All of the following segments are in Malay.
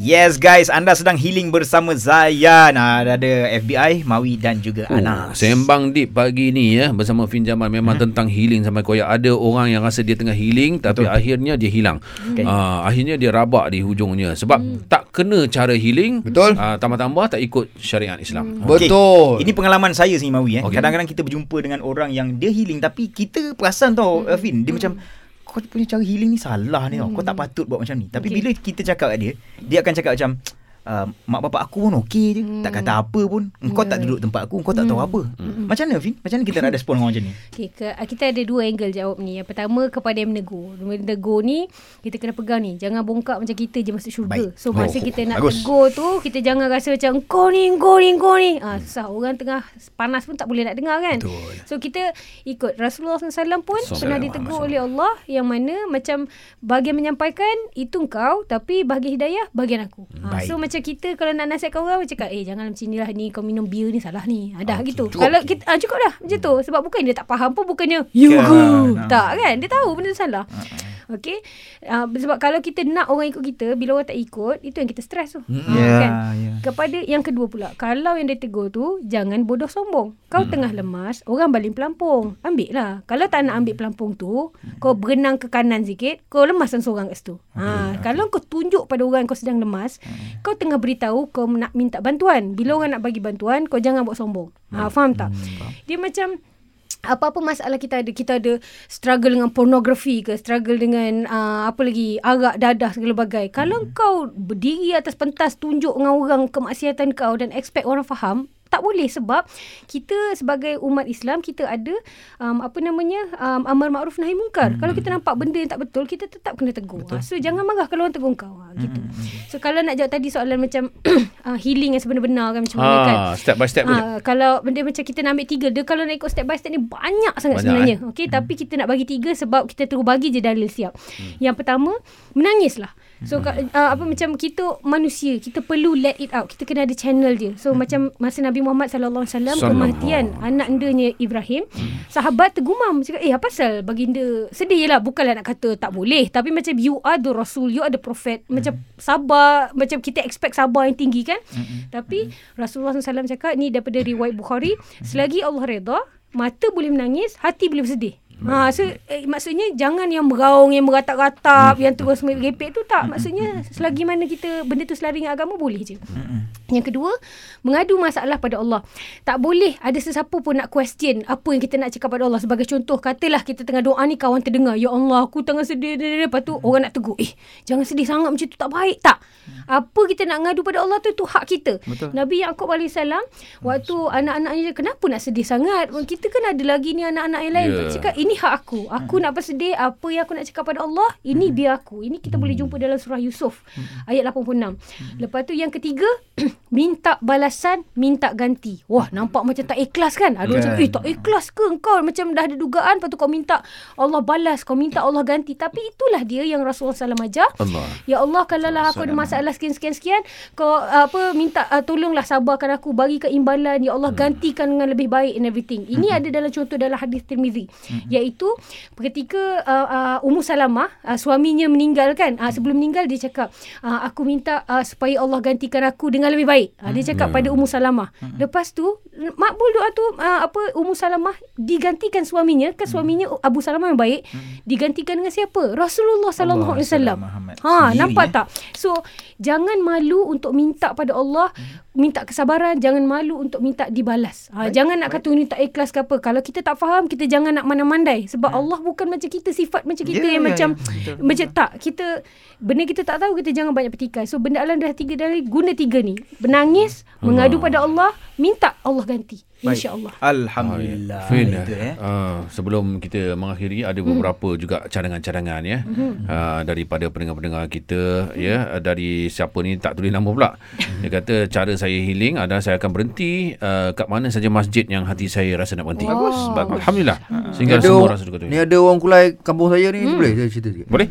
Yes guys, anda sedang healing bersama Zayan. Ada FBI, Mawi dan juga Anas. Sembang deep pagi ni ya, bersama Fin Jamal. Memang tentang healing sampai koyak. Ada orang yang rasa dia tengah healing tapi akhirnya dia hilang. Akhirnya dia rabak di hujungnya sebab tak kena cara healing. Betul. Tambah-tambah tak ikut syariat Islam. Betul. Ini pengalaman saya sini Mawi. Kadang-kadang kita berjumpa dengan orang yang dia healing tapi kita perasan tau Fin, dia macam kau punya cara healing ni salah ni tau. Kau tak patut buat macam ni. Tapi bila kita cakap kat dia, dia akan cakap macam mak bapak aku pun okey je, tak kata apa pun. Engkau tak duduk tempat aku, engkau tak tahu apa. Macam mana Fin? Macam mana kita nak respon orang macam ni? Okay, kita ada dua angle jawab ni. Yang pertama kepada yang menegur. Menegur ni kita kena pegang ni. Jangan bongkak macam kita je masuk syurga. Baik. So masa kita nak tegur tu, kita jangan rasa macam Engkau ni susah. Orang tengah panas pun tak boleh nak dengar kan. Betul. So kita ikut Rasulullah SAW pun pernah ditegur oleh Allah, yang mana macam bahagian menyampaikan itu engkau, tapi bahagian hidayah bahagian aku. So macam kita kalau nak nasihatkan orang macam cakap, jangan macam inilah ni, kau minum bir ni salah ni. Dah gitu. Cukup. Kalau kita cukup dah macam tu. Sebab bukan dia tak faham pun, bukannya tak kan. Dia tahu benda tu salah. Okey. Sebab kalau kita nak orang ikut kita, bila orang tak ikut, itu yang kita stres tu. Kan? Kepada yang kedua pula, kalau yang dia tegur tu, jangan bodoh sombong. Kau tengah lemas, orang baling pelampung, ambil lah. Kalau tak nak ambil pelampung tu, kau berenang ke kanan sikit, kau lemas seorang kat situ. Kalau kau tunjuk pada orang kau sedang lemas, kau tengah beritahu kau nak minta bantuan. Bila orang nak bagi bantuan, kau jangan buat sombong. Faham tak? Dia macam apa-apa masalah kita ada struggle dengan pornografi ke, struggle dengan apa lagi, arak, dadah, segala bagai. Kalau kau berdiri atas pentas tunjuk dengan orang kemaksiatan kau dan expect orang faham, tak boleh. Sebab kita sebagai umat Islam, kita ada amar ma'ruf nahi mungkar. Kalau kita nampak benda yang tak betul, kita tetap kena tegur. So jangan marah kalau orang tegur kau. Gitu. So kalau nak jawab tadi soalan macam healing yang sebenar-benar kan, macam mana kan, step by step boleh. Kalau benda macam kita nak ambil tiga, dia kalau nak ikut step by step ni banyak sangat sebenarnya. Okay, tapi kita nak bagi tiga sebab kita terus bagi je dalil siap. Yang pertama, menangislah. So apa macam kita manusia, kita perlu let it out. Kita kena ada channel dia. So macam masa Nabi Muhammad SAW kematian anak endanya Ibrahim, sahabat tergumam cakap, apa pasal baginda sedih lah. Bukanlah nak kata tak boleh, tapi macam you are the Rasul, you are the Prophet. Macam sabar, macam kita expect sabar yang tinggi kan. Tapi Rasulullah SAW cakap, ni daripada riwayat Bukhari, selagi Allah redha, mata boleh menangis, hati boleh bersedih. So maksudnya jangan yang meraung, yang meratak-ratap, yang terus merepek tu tak. Maksudnya selagi mana kita benda tu selari dengan agama, boleh je. Yang kedua, mengadu masalah pada Allah. Tak boleh ada sesiapa pun nak question apa yang kita nak cakap pada Allah. Sebagai contoh, katalah kita tengah doa ni, kawan terdengar, ya Allah aku tengah sedih. Lepas tu orang nak tegur, jangan sedih sangat, macam tu tak baik. Tak. Apa kita nak ngadu pada Allah tu hak kita. Betul. Nabi Yaakob AS waktu anak-anaknya, kenapa nak sedih sangat? Kita kan ada lagi ni anak-anak yang lain. Cakap ini hak aku. Aku nak bersedih. Apa yang aku nak cakap pada Allah, ini biar aku. Ini kita boleh jumpa dalam surah Yusuf ayat 86. Lepas tu yang ketiga, minta balasan, minta ganti. Wah, nampak macam tak ikhlas kan? Aduh, macam tak ikhlas ke engkau? Macam dah ada dugaan, lepas tu kau minta Allah balas, kau minta Allah ganti. Tapi itulah dia yang Rasulullah SAW ajar. Ya Allah, kalaulah aku ada masalah sekian-sekian, kau minta tolonglah sabarkan aku, bagi keimbalan. Ya Allah, gantikan dengan lebih baik and everything. Ini ada dalam contoh dalam hadis Tirmizi. Iaitu ketika Ummu Salamah, suaminya meninggal kan, sebelum meninggal dia cakap, aku minta supaya Allah gantikan aku dengan lebih baik. Dia cakap pada Ummu Salamah. Lepas tu makbul doa tu, Ummu Salamah digantikan suaminya. Kan suaminya Abu Salamah yang baik, digantikan dengan siapa? Rasulullah sallallahu alaihi wasallam. Nampak tak? So jangan malu untuk minta pada Allah, minta kesabaran. Jangan malu untuk minta dibalas. Jangan nak kata ni tak ikhlas ke apa. Kalau kita tak faham, kita jangan nak mandai. Sebab Allah bukan macam kita, sifat macam kita yang macam macam tak. Kita benda kita tak tahu, kita jangan banyak petikai. So benda alam dah tiga dari, guna tiga ni. Menangis, mengadu pada Allah, minta Allah ganti. InsyaAllah. Alhamdulillah. Sebelum kita mengakhiri, ada beberapa juga cadangan-cadangan ya. Daripada pendengar-pendengar kita ya, dari siapa ni tak tulis nama pula. Dia kata, cara saya healing adalah saya akan berhenti kat mana saja masjid yang hati saya rasa nak berhenti. Bagus. Alhamdulillah. Sehingga semua rasa dekat tu. Ni ada orang Kulai kampung saya ni, boleh saya cerita sikit? Boleh.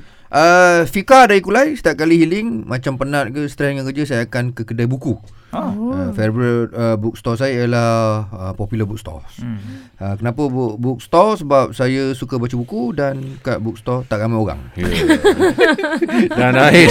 Fika dari Kulai, setiap kali healing macam penat ke stress dengan kerja, saya akan ke kedai buku. Favorite bookstore saya ialah Popular bookstore. Kenapa bookstore? Sebab saya suka baca buku dan kat bookstore tak ramai orang. Dan akhir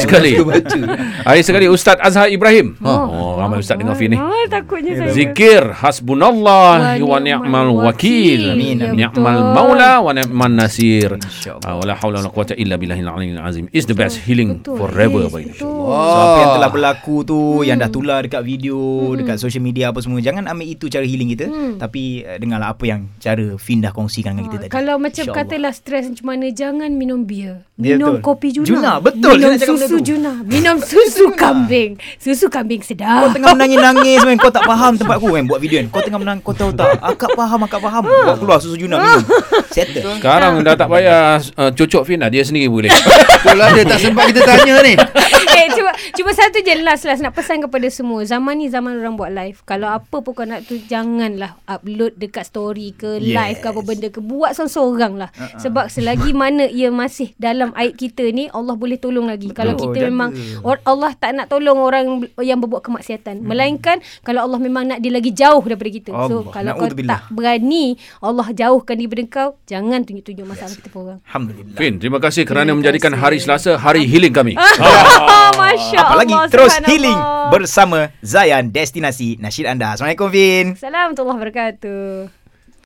sekali Ustaz Azhar Ibrahim. Ramai Ustaz dengar Fin ni. Takutnya saya zikir hasbunallah wa ni'mal wakil, ni'mal maula wa ni'man nasir, wala haula wala quwwata illa billahil aliyyil azim. Is the best healing forever. So apa yang telah berlaku tu, yang dah tular dekat video, dekat social media apa semua, jangan ambil itu cara healing kita. Tapi dengarlah apa yang cara Fin dah kongsikan dengan kita tadi. Kalau macam katalah stres macam mana, jangan minum biar, minum kopi Juna. Betul. Minum susu Juna, minum susu kambing. Susu kambing sedap. Kau tengah menangis-nangis man. Kau tak faham tempat aku man. Buat video kan, kau tengah menangis, kau tahu tak? Akak faham Kau keluar susu Juna minum. Settle. Sekarang dah tak payah cocok Fin lah, dia sendiri boleh. Kalau dia tak sempat kita tanya ni. Cuma satu je last nak pesan kepada semua. Zaman ni zaman orang buat live. Kalau apa pun kau nak tu, janganlah upload dekat story ke live ke apa benda ke. Buat seorang-seorang lah. Sebab selagi mana ia masih dalam aib kita ni, Allah boleh tolong lagi. Kalau kita memang Allah tak nak tolong orang yang berbuat kemaksiatan, melainkan kalau Allah memang nak dia lagi jauh daripada kita. So kalau kau tak berani Allah jauhkan daripada kau, jangan tunjuk-tunjuk masalah kita pun orang. Alhamdulillah. Fin, terima kasih kerana menjadikan hari Selasa hari healing kami. Masya Allah. Apalagi terus healing bersama Zayan, destinasi nasyid anda. Assalamualaikum Fin. Assalamualaikum warahmatullahi wabarakatuh.